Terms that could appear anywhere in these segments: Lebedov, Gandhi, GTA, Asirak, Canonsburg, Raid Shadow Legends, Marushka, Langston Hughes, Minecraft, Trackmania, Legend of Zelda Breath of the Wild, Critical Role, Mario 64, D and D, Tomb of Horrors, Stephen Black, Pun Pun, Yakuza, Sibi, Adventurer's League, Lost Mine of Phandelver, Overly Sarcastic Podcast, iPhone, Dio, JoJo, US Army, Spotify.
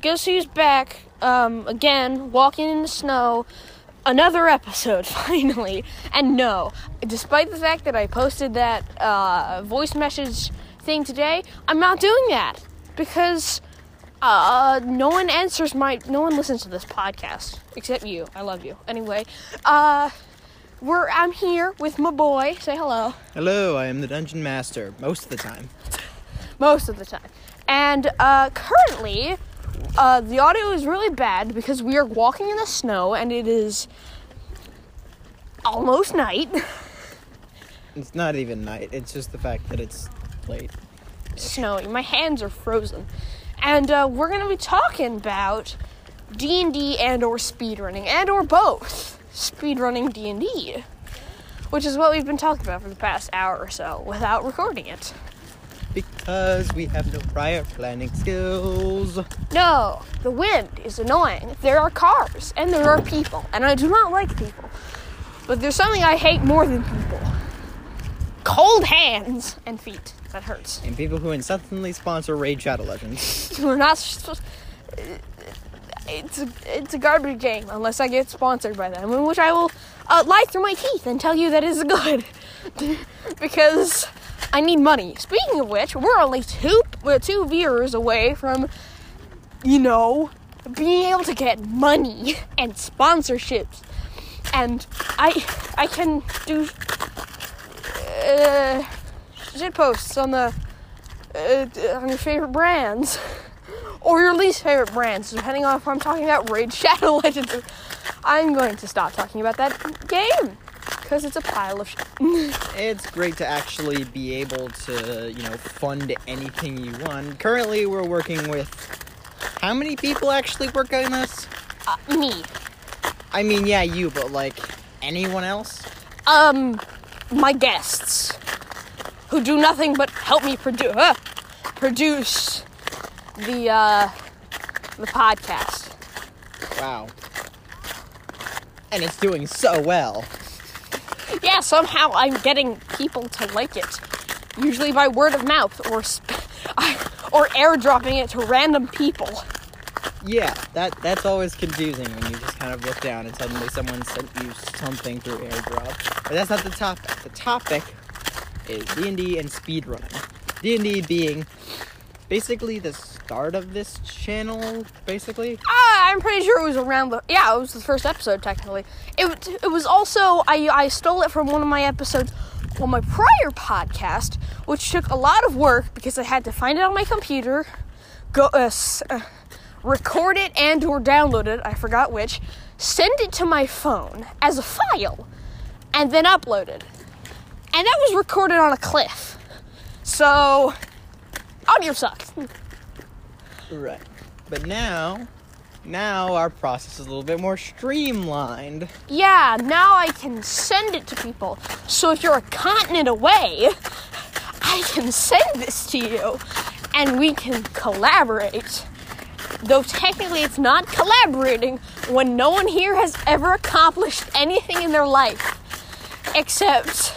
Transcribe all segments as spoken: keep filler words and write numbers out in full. guess who's back, um, again, walking in the snow, another episode, finally. And no, despite the fact that I posted that uh, voice message thing today, I'm not doing that, because uh, no one answers my, no one listens to this podcast, except you. I love you. Anyway, uh, we're, I'm here with my boy. Say hello. Hello, I am the Dungeon Master, most of the time. Most of the time. And uh, currently, uh, the audio is really bad because we are walking in the snow and it is almost night. It's not even night. It's just the fact that it's late. Snowing. My hands are frozen. And uh, we're going to be talking about D and D and or speedrunning and or both. Speedrunning D and D, which is what we've been talking about for the past hour or so without recording it. Because we have no prior planning skills. No, the wind is annoying. There are cars, and there are people, and I do not like people. But there's something I hate more than people. Cold hands and feet. That hurts. And people who incessantly sponsor Raid Shadow Legends. We're not supposed to... It's a, it's a garbage game, unless I get sponsored by them, in which I will uh, lie through my teeth and tell you that it's good. Because... I need money. Speaking of which, we're only two we're two viewers away from, you know, being able to get money and sponsorships. And I I can do uh, shit posts on the uh, on your favorite brands or your least favorite brands, depending on if I'm talking about Raid Shadow Legends. I'm going to stop talking about that game. Because it's a pile of shit. It's great to actually be able to, you know, fund anything you want. Currently, we're working with... How many people actually work on this? Uh, me. I mean, yeah, you, but, like, anyone else? Um, my guests. Who do nothing but help me produ- uh, produce the, uh, the podcast. Wow. And it's doing so well. Yeah, somehow I'm getting people to like it, usually by word of mouth or sp- or airdropping it to random people. Yeah, that that's always confusing when you just kind of look down and suddenly someone sent you something through airdrop. But that's not the topic. The topic is D and D and speedrunning. D and D being basically the start of this channel, basically. Uh, I'm pretty sure it was around the... Yeah, it was the first episode, technically. It it was also... I, I stole it from one of my episodes on my prior podcast, which took a lot of work because I had to find it on my computer, go uh, uh, record it and or download it, I forgot which, send it to my phone as a file, and then upload it. And that was recorded on a cliff. So... audio sucks. Right. But now, now our process is a little bit more streamlined. Yeah, now I can send it to people. So if you're a continent away, I can send this to you. And we can collaborate. Though technically it's not collaborating when no one here has ever accomplished anything in their life. Except,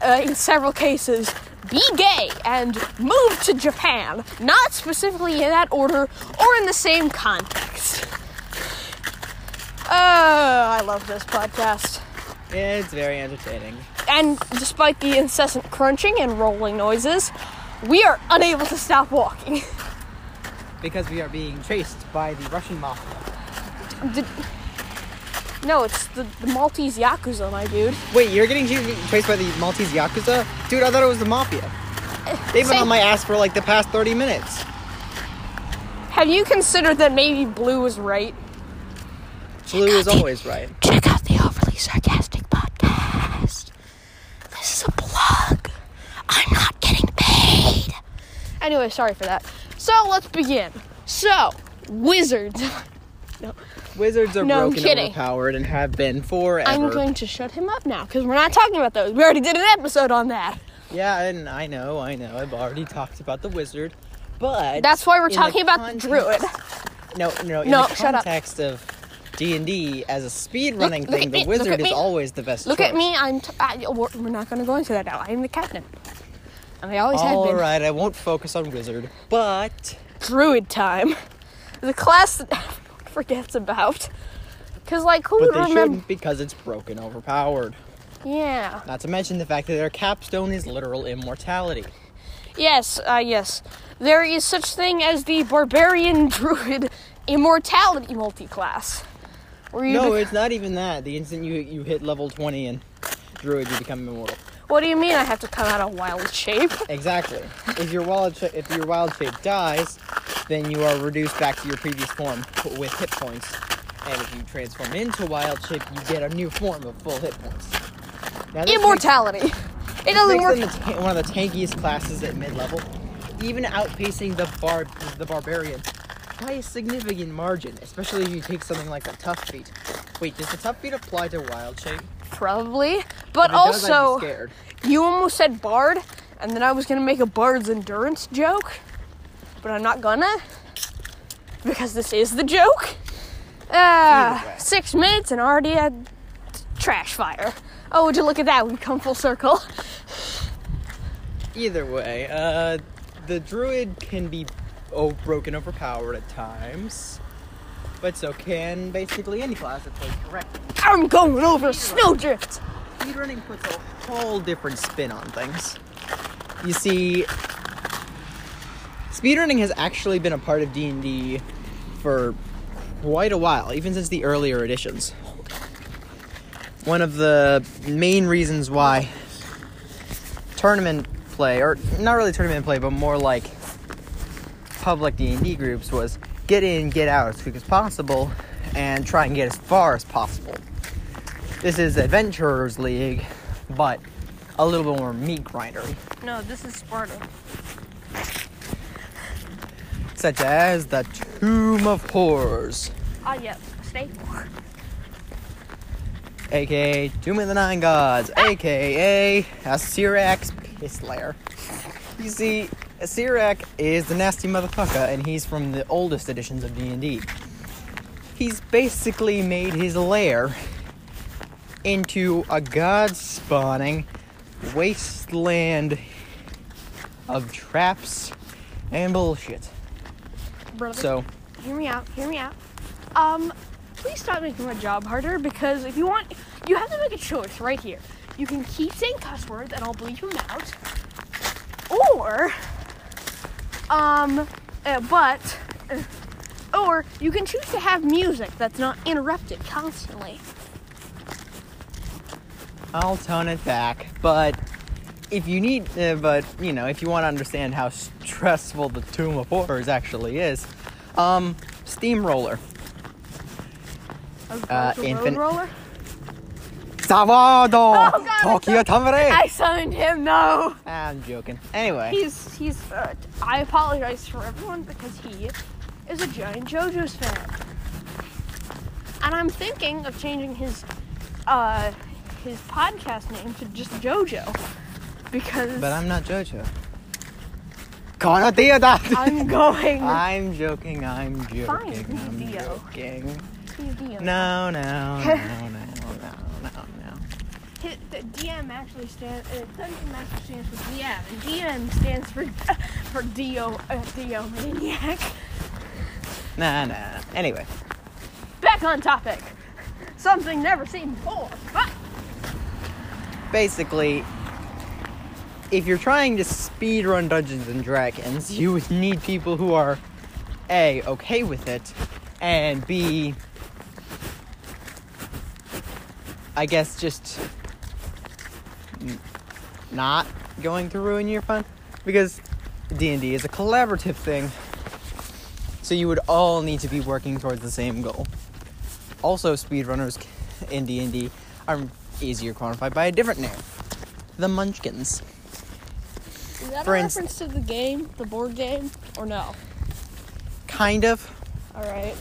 uh, in several cases... be gay, and move to Japan. Not specifically in that order, or in the same context. Oh, I love this podcast. It's very entertaining. And despite the incessant crunching and rolling noises, we are unable to stop walking. Because we are being chased by the Russian mafia. D- d- No, it's the, the Maltese Yakuza, my dude. Wait, you're getting chased by the Maltese Yakuza? Dude, I thought it was the Mafia. They've been on my ass for, like, the past thirty minutes. Have you considered that maybe Blue was right? Blue is always right. Check out the Overly Sarcastic Podcast. This is a plug. I'm not getting paid. Anyway, sorry for that. So, let's begin. So, wizards... No. Wizards are no, broken, overpowered, and have been forever. I'm going to shut him up now, because we're not talking about those. We already did an episode on that. Yeah, and I know, I know. I've already talked about the wizard, but... That's why we're talking the about context, the druid. No, no, in no, the context of D and D, as a speedrunning look, thing, look the me, wizard is always the best Look choice. At me, I'm... T- I, we're not going to go into that now. I'm the captain. And I always All have been. All right, I won't focus on wizard, but... Druid time. the class that everyone forgets about. Because, like, who would remember? But they shouldn't, because it's broken, overpowered. Yeah. Not to mention the fact that their capstone is literal immortality. Yes, uh, yes. There is such thing as the Barbarian Druid Immortality multi-class. Where you no, be- it's not even that. The instant you you hit level twenty in Druid, you become immortal. What do you mean I have to come out of wild shape? Exactly. If your wild sh- if your wild shape dies, then you are reduced back to your previous form with hit points. And if you transform into wild shape, you get a new form of full hit points. Now, immortality. Makes, it doesn't work. Them ta- one of the tankiest classes at mid-level, even outpacing the bar the barbarian by a significant margin, especially if you take something like a tough feat. Wait, does the tough feat apply to wild shape? Probably, but also, does, you almost said bard, and then I was gonna make a bard's endurance joke, but I'm not gonna, because this is the joke. Ah, uh, six minutes and already a trash fire. Oh, would you look at that? We've come full circle. Either way, uh, the druid can be oh broken, overpowered at times, but so can basically any class that plays correctly. I'm going over snowdrift. Speed running puts a whole different spin on things. You see, speedrunning has actually been a part of D and D for quite a while, even since the earlier editions. One of the main reasons why tournament play, or not really tournament play, but more like public D and D groups, was get in, get out as quick as possible, and try and get as far as possible. This is Adventurer's League, but a little bit more meat grindery. No, this is Sparta. Such as the Tomb of Horrors. Ah, oh, yeah. Snake War. A K A Tomb of the Nine Gods. Ah! A K A Asirak's Piss Lair. You see, Asirak is the nasty motherfucker, and he's from the oldest editions of D and D. He's basically made his lair into a god-spawning wasteland of traps and bullshit. Brother, so, hear me out, hear me out. Um, please stop making my job harder, because if you want, you have to make a choice right here. You can keep saying cuss words and I'll bleep them out, or, um, uh, but, uh, or you can choose to have music that's not interrupted constantly. I'll tone it back, but if you need, uh, but, you know, if you want to understand how stressful the Tomb of Horrors actually is, um, Steamroller. Uh, infin- roller? Savado! Oh, God, Tokyo Tamare! I summoned him, no! I'm joking. Anyway. He's, he's, uh, I apologize for everyone, because he is a giant JoJo's fan. And I'm thinking of changing his, uh, his podcast name to just JoJo. Because... But I'm not JoJo. I'm going. I'm joking, I'm joking. Fine, I'm Dio. Joking. Dio. No, no, no, no, no, no, no. The D M actually stands, uh, Dungeon Master stands for D M, and D M stands for, uh, for Dio, uh, Dio Maniac. Nah, nah. Anyway. Back on topic. Something never seen before. But... Basically... If you're trying to speedrun Dungeons and Dragons, you would need people who are A, okay with it, and B, I guess just not going to ruin your fun, because D and D is a collaborative thing, so you would all need to be working towards the same goal. Also, speedrunners in D and D are easier quantified by a different name, the Munchkins. Is that For a reference inst- to the game, the board game, or no? Kind of. Alright.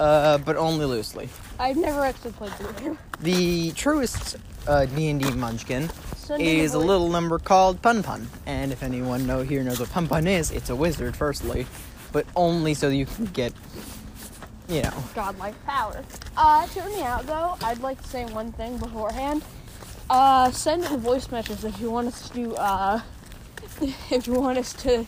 Uh, but only loosely. I've never actually played the game. The truest uh, D and D munchkin Sunday is a little number called Pun Pun. And if anyone know here knows what Pun Pun is, it's a wizard, firstly. But only so you can get, you know... Godlike power. Uh, tune me out, though. I'd like to say one thing beforehand. Uh, send a voice message if you want us to, uh, if you want us to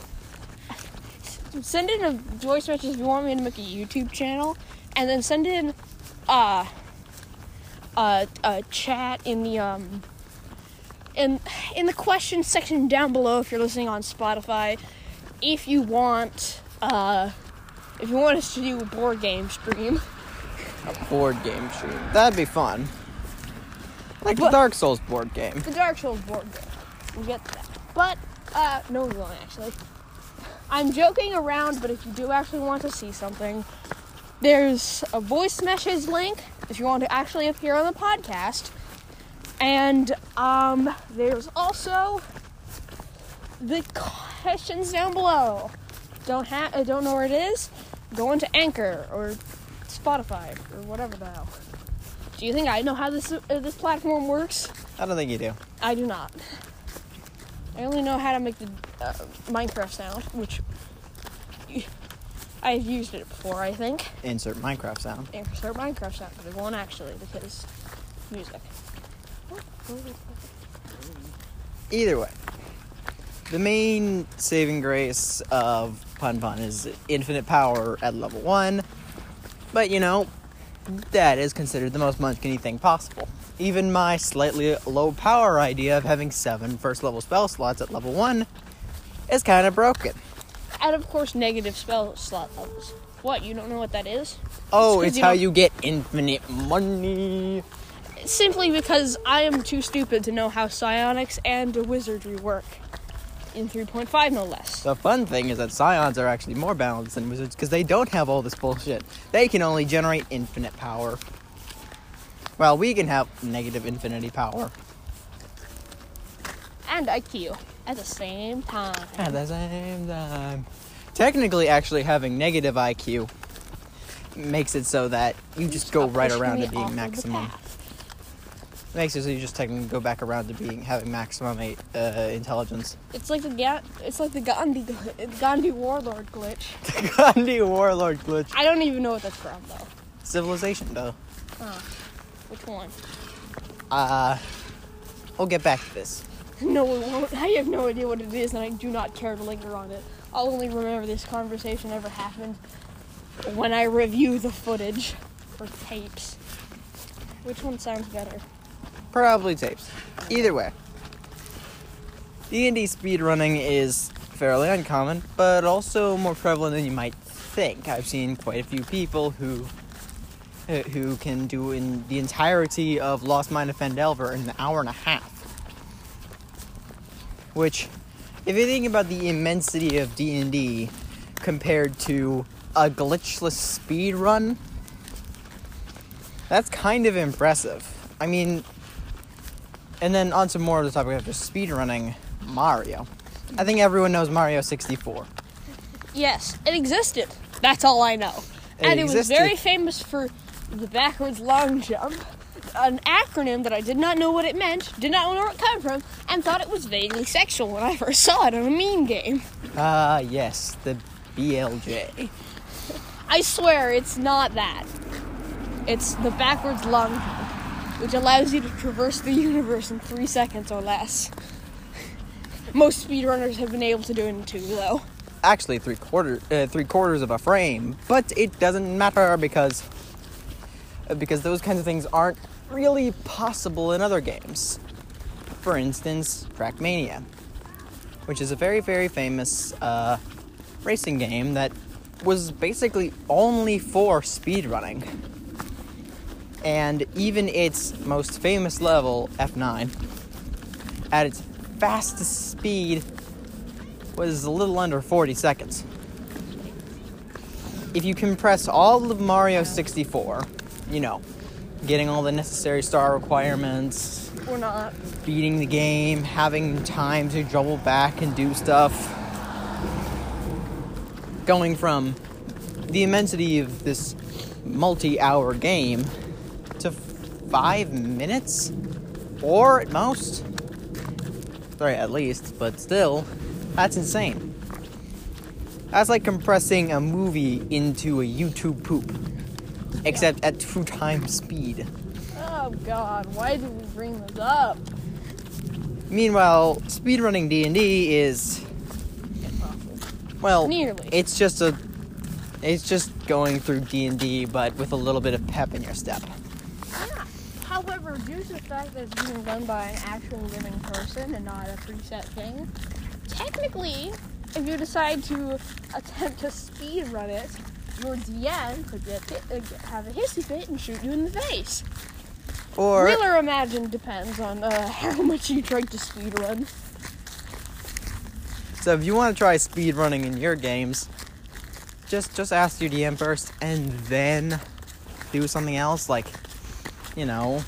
send in a voice message if you want me to make a YouTube channel, and then send in uh, uh, a chat in the um in in the question section down below if you're listening on Spotify. If you want uh if you want us to do a board game stream, a board game stream that'd be fun, like but, the Dark Souls board game. The Dark Souls board game, we get that. But uh, no, we won't actually. I'm joking around, but if you do actually want to see something, there's a voice message link if you want to actually appear on the podcast. And um, there's also the questions down below. Don't ha- I don't know where it is. Go into Anchor or Spotify or whatever the hell. Do you think I know how this uh, this platform works? I don't think you do. I do not. I only know how to make the uh, Minecraft sound, which I've used it before, I think. Insert Minecraft sound. Insert Minecraft sound, but it won't actually because music. Either way, the main saving grace of Pun Pun is infinite power at level one, but you know, that is considered the most munchkin-y thing possible. Even my slightly low power idea of having seven first level spell slots at level one is kind of broken. And of course, negative spell slot levels. What, you don't know what that is? Oh, it's, it's you how don't... you get infinite money. Simply because I am too stupid to know how psionics and wizardry work. In three point five, no less. The fun thing is that scions are actually more balanced than wizards because they don't have all this bullshit. They can only generate infinite power. Well, we can have negative infinity power. And I Q. At the same time. At the same time. Technically, actually, having negative I Q makes it so that you just Stop go right around to being maximum. Makes it so you just technically go back around to being having maximum uh, intelligence. It's like the Ga- it's like the Gandhi Gandhi warlord glitch. The Gandhi warlord glitch. I don't even know what that's from though. Civilization though. Huh. Which one? Uh, we'll get back to this. No, we won't. I have no idea what it is, and I do not care to linger on it. I'll only remember this conversation ever happened when I review the footage or tapes. Which one sounds better? Probably tapes. Either way. D and D speedrunning is fairly uncommon, but also more prevalent than you might think. I've seen quite a few people who... who can do in the entirety of Lost Mine of Phandelver in an hour and a half. Which, if you think about the immensity of D and D compared to a glitchless speedrun, that's kind of impressive. I mean, and then on to more of the topic of just speedrunning Mario. I think everyone knows Mario sixty-four. Yes, it existed. That's all I know. It and existed. It was very famous for the backwards long jump, an acronym that I did not know what it meant, did not know where it came from, and thought it was vaguely sexual when I first saw it on a meme game. Ah, uh, yes, the B L J. I swear, it's not that. It's the backwards long jump, which allows you to traverse the universe in three seconds or less. Most speedrunners have been able to do it in two, though. Actually, three, quarter, uh, three quarters of a frame, but it doesn't matter because... because those kinds of things aren't really possible in other games. For instance, Trackmania, which is a very, very famous uh, racing game that was basically only for speedrunning. And even its most famous level, F nine, at its fastest speed was a little under forty seconds. If you compress all of Mario sixty-four... you know, getting all the necessary star requirements. Or not. Beating the game, having time to double back and do stuff. Going from the immensity of this multi-hour game to five minutes, or at most. Sorry, at least, but still, that's insane. That's like compressing a movie into a YouTube poop. Except at two times speed. Oh god, why did we bring this up? Meanwhile, speedrunning D and D is... impossible. Well, nearly. It's just a, it's just going through D and D, but with a little bit of pep in your step. Ah, however, due to the fact that it's being run by an actual living person and not a preset thing, technically, if you decide to attempt to speedrun it, your D M could get hit, uh, have a hissy fit and shoot you in the face. Or real or imagined depends on uh, how much you tried to speedrun. So if you want to try speedrunning in your games, just just ask your D M first and then do something else, like, you know,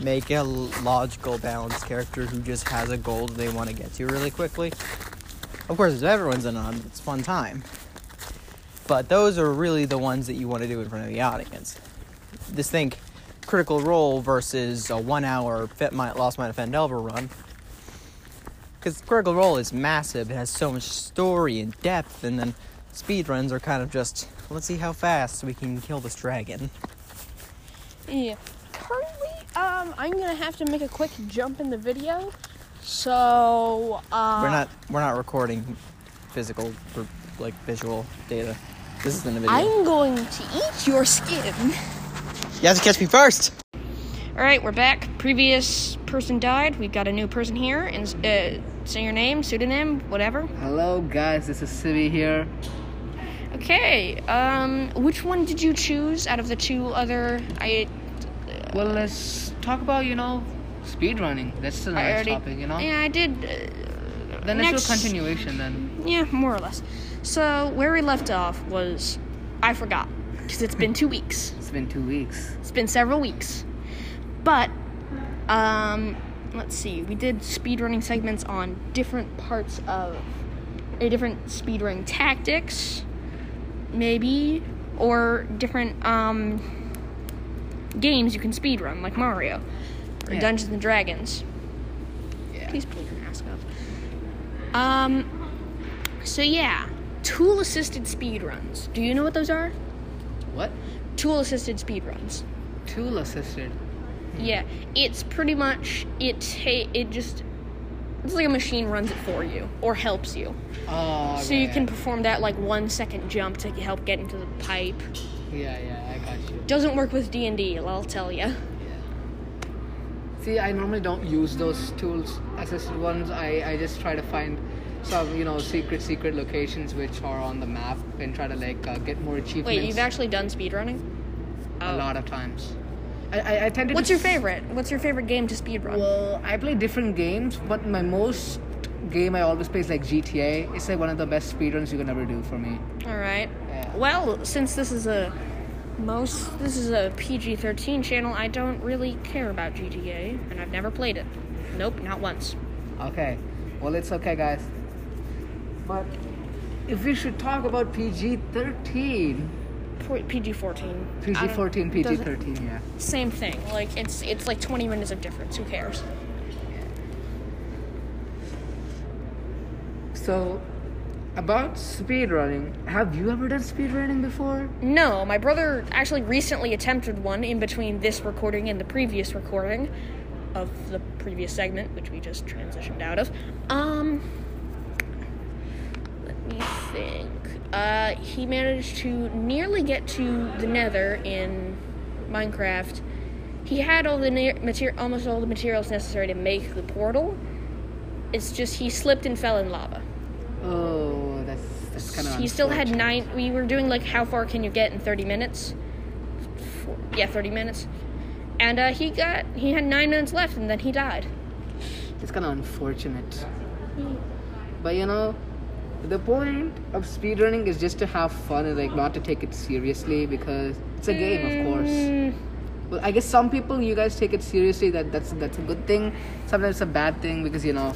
make a logical, balanced character who just has a goal they want to get to really quickly. Of course, if everyone's in on it, it's a fun time. But those are really the ones that you want to do in front of the audience. Just think Critical Role versus a one-hour Lost Mine of Phandelver run. Because Critical Role is massive, it has so much story and depth, and then speedruns are kind of just, let's see how fast we can kill this dragon. Yeah. Currently, um, I'm going to have to make a quick jump in the video, so... Uh, we're not We're not recording physical, or, like, visual data. This isn't a video. I'm going to eat your skin. You have to catch me first! Alright, we're back. Previous person died. We've got a new person here. And uh, say your name, pseudonym, whatever. Hello, guys. This is Sibi here. Okay. Um, which one did you choose out of the two other... I. Uh, well, let's talk about, you know, speedrunning. That's a nice already, topic, you know? Yeah, I did... Uh, then next, it's a continuation, then. Yeah, more or less. So, where we left off was... I forgot. Because it's been two weeks. It's been two weeks. It's been several weeks. But, um, let's see, we did speedrunning segments on different parts of, or different speedrunning tactics, maybe, or different, um, games you can speedrun, like Mario, or yeah. Dungeons and Dragons. Yeah. Please pull your mask up. Um, so yeah, tool-assisted speedruns. Do you know what those are? What? Tool-assisted speedruns. Tool-assisted? Yeah, it's pretty much, it it just, it's like a machine runs it for you, or helps you. Oh, So yeah, you yeah. can perform that, like, one-second jump to help get into the pipe. Yeah, yeah, I got you. Doesn't work with D and D, I'll tell you. Yeah. See, I normally don't use those tools-assisted ones. I, I just try to find some, you know, secret, secret locations which are on the map and try to, like, uh, get more achievements. Wait, you've actually done speedrunning? A oh. lot of times. I, I tend to What's your favorite? What's your favorite game to speedrun? Well, I play different games, but my most game I always play is like G T A. It's like one of the best speedruns you can ever do for me. Alright. Yeah. Well, since this is a most this is a P G thirteen channel, I don't really care about G T A, and I've never played it. Nope, not once. Okay. Well, it's okay, guys. But if we should talk about P G thirteen, P G fourteen. P G fourteen, P G thirteen, yeah. Same thing. Like, it's it's like twenty minutes of difference. Who cares? So, about speedrunning, have you ever done speedrunning before? No, my brother actually recently attempted one in between this recording and the previous recording of the previous segment, which we just transitioned out of. Um, let me think. Uh, he managed to nearly get to the Nether in Minecraft. He had all the ne- mater- almost all the materials necessary to make the portal. It's just he slipped and fell in lava. Oh, that's that's kind of. He still had nine. We were doing like how far can you get in thirty minutes? Four, yeah, thirty minutes. And uh, he got he had nine minutes left, and then he died. It's kind of unfortunate. Yeah. But you know. The point of speedrunning is just to have fun and, like, not to take it seriously because it's a game, of course. Well, I guess some people, you guys take it seriously. That that's that's a good thing. Sometimes it's a bad thing because, you know,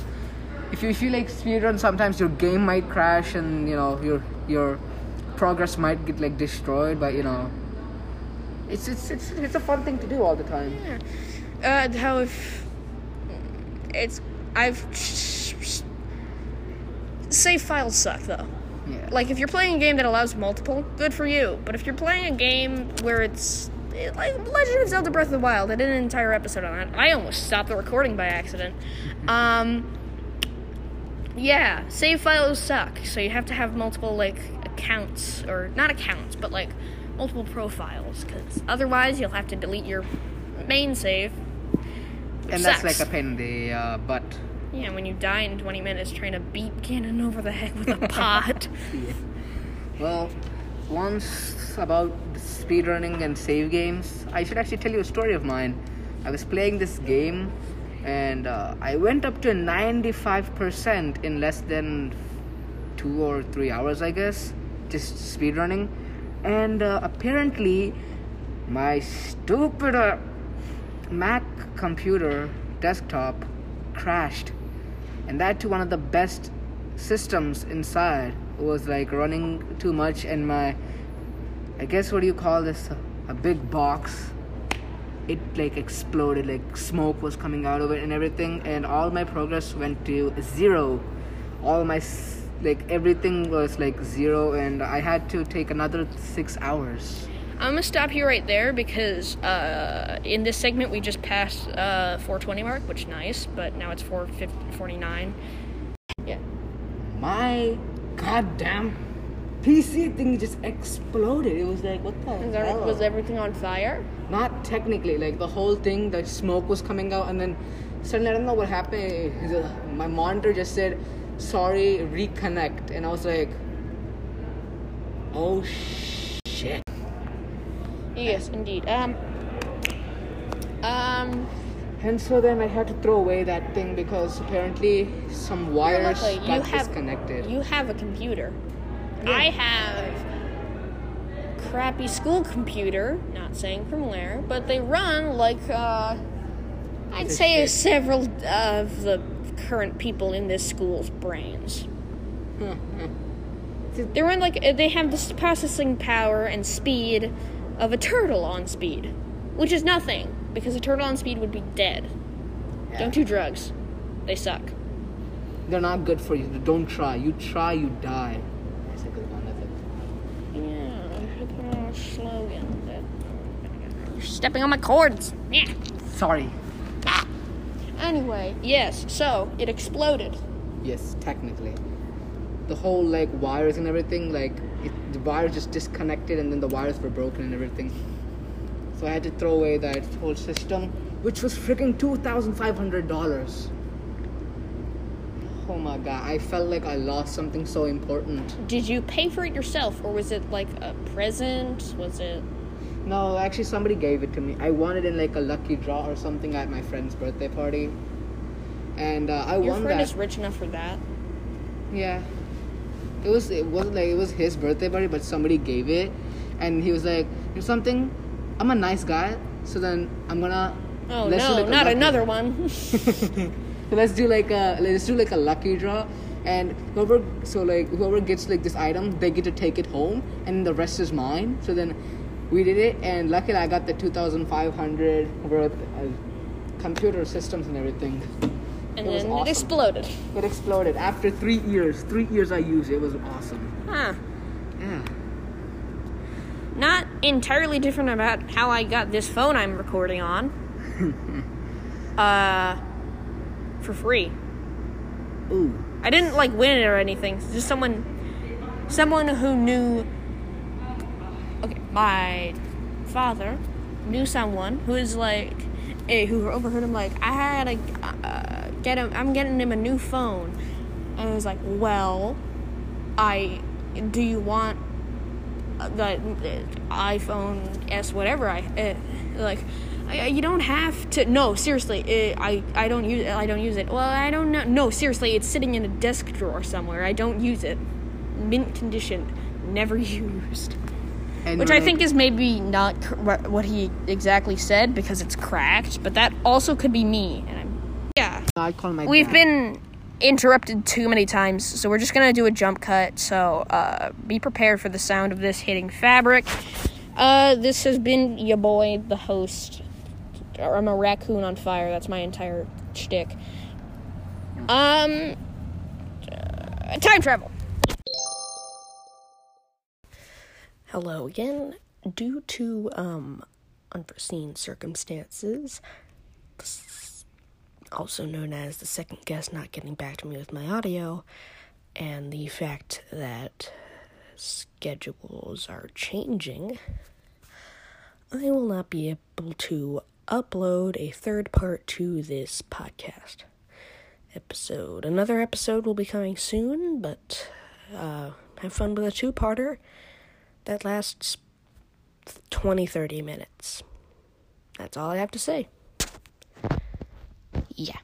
if you if you like speedrun, sometimes your game might crash and, you know, your your progress might get, like, destroyed. But, you know, it's it's it's it's a fun thing to do all the time. Yeah. Uh, how if it's I've. Save files suck, though. Yeah. Like, if you're playing a game that allows multiple, good for you. But if you're playing a game where it's... It, like, Legend of Zelda Breath of the Wild. I did an entire episode on that. I almost stopped the recording by accident. Um, Yeah, save files suck, so you have to have multiple, like, accounts, or not accounts, but, like, multiple profiles, because otherwise you'll have to delete your main save. And sucks. That's, like, a pain in the uh, butt. Yeah, when you die in twenty minutes trying to beat Cannon over the head with a pot. Yeah. Well, once about speedrunning and save games, I should actually tell you a story of mine. I was playing this game, and uh, I went up to ninety-five percent in less than two or three hours, I guess, just speedrunning. And uh, apparently, my stupid uh, Mac computer desktop crashed. And that to one of the best systems inside. It was like running too much, and my, I guess what do you call this, a big box, it like exploded, like smoke was coming out of it and everything, and all my progress went to zero. All my, like everything was like zero, and I had to take another six hours. I'm going to stop you right there because uh, in this segment we just passed uh, four twenty mark, which is nice, but now it's four forty-nine. Yeah. My goddamn P C thing just exploded. It was like, what the hell? There, was everything on fire? Not technically. Like, the whole thing, the smoke was coming out, and then suddenly, I don't know what happened. My monitor just said, sorry, reconnect. And I was like, oh, shit. Yes, indeed. Um, um, and so then I had to throw away that thing because apparently some wires got disconnected. You have a computer. Yeah. I have crappy school computer. Not saying from where, but they run like uh, I'd say several of the current people in this school's brains. They run like they have the processing power and speed of a turtle on speed, which is nothing, because a turtle on speed would be dead. Yeah. Don't do drugs. They suck. They're not good for you. Don't try. You try, you die. That's a good one, I think. Yeah, I should put on a slogan. You're stepping on my cords. Yeah. Sorry. Ah. Anyway, yes, so, it exploded. Yes, technically. The whole, like, wires and everything, like, it, the wires just disconnected and then the wires were broken and everything. So I had to throw away that whole system, which was freaking two thousand five hundred dollars. Oh my god, I felt like I lost something so important. Did you pay for it yourself, or was it, like, a present? Was it... No, actually somebody gave it to me. I won it in, like, a lucky draw or something at my friend's birthday party. And uh, I Your won that. Your friend is rich enough for that. Yeah. It was it wasn't like it was his birthday party, but somebody gave it, and he was like, "There's something. I'm a nice guy, so then I'm gonna." Oh no! Like not another draw. One. So let's do like a let's do like a lucky draw, and whoever so like whoever gets like this item, they get to take it home, and the rest is mine. So then we did it, and luckily I got the two thousand five hundred worth of computer systems and everything. And it then awesome. It exploded. It exploded. After three years. Three years I used it. It was awesome. Huh. Yeah. Not entirely different about how I got this phone I'm recording on. uh, for free. Ooh. I didn't, like, win it or anything. Just someone... Someone who knew... Okay, my father knew someone who is, like... Who overheard him, like, I had a... Uh, Get him, I'm getting him a new phone. And I was like, well, I, do you want the iPhone S whatever? I, uh, like, I, you don't have to, no, seriously, it, I, I don't use it, I don't use it. Well, I don't know, no, seriously, it's sitting in a desk drawer somewhere. I don't use it. Mint condition, never used. And which I think is maybe not cr- what he exactly said because it's cracked, but that also could be me, and I'm Yeah, I call my we've dad. Been interrupted too many times, so we're just going to do a jump cut, so uh, be prepared for the sound of this hitting fabric. Uh, this has been your boy, the host. I'm a raccoon on fire, that's my entire shtick. Um, uh, time travel! Hello again. Due to um, unforeseen circumstances... also known as the second guest not getting back to me with my audio, and the fact that schedules are changing, I will not be able to upload a third part to this podcast episode. Another episode will be coming soon, but uh, have fun with a two-parter that lasts twenty to thirty minutes. That's all I have to say. Yeah.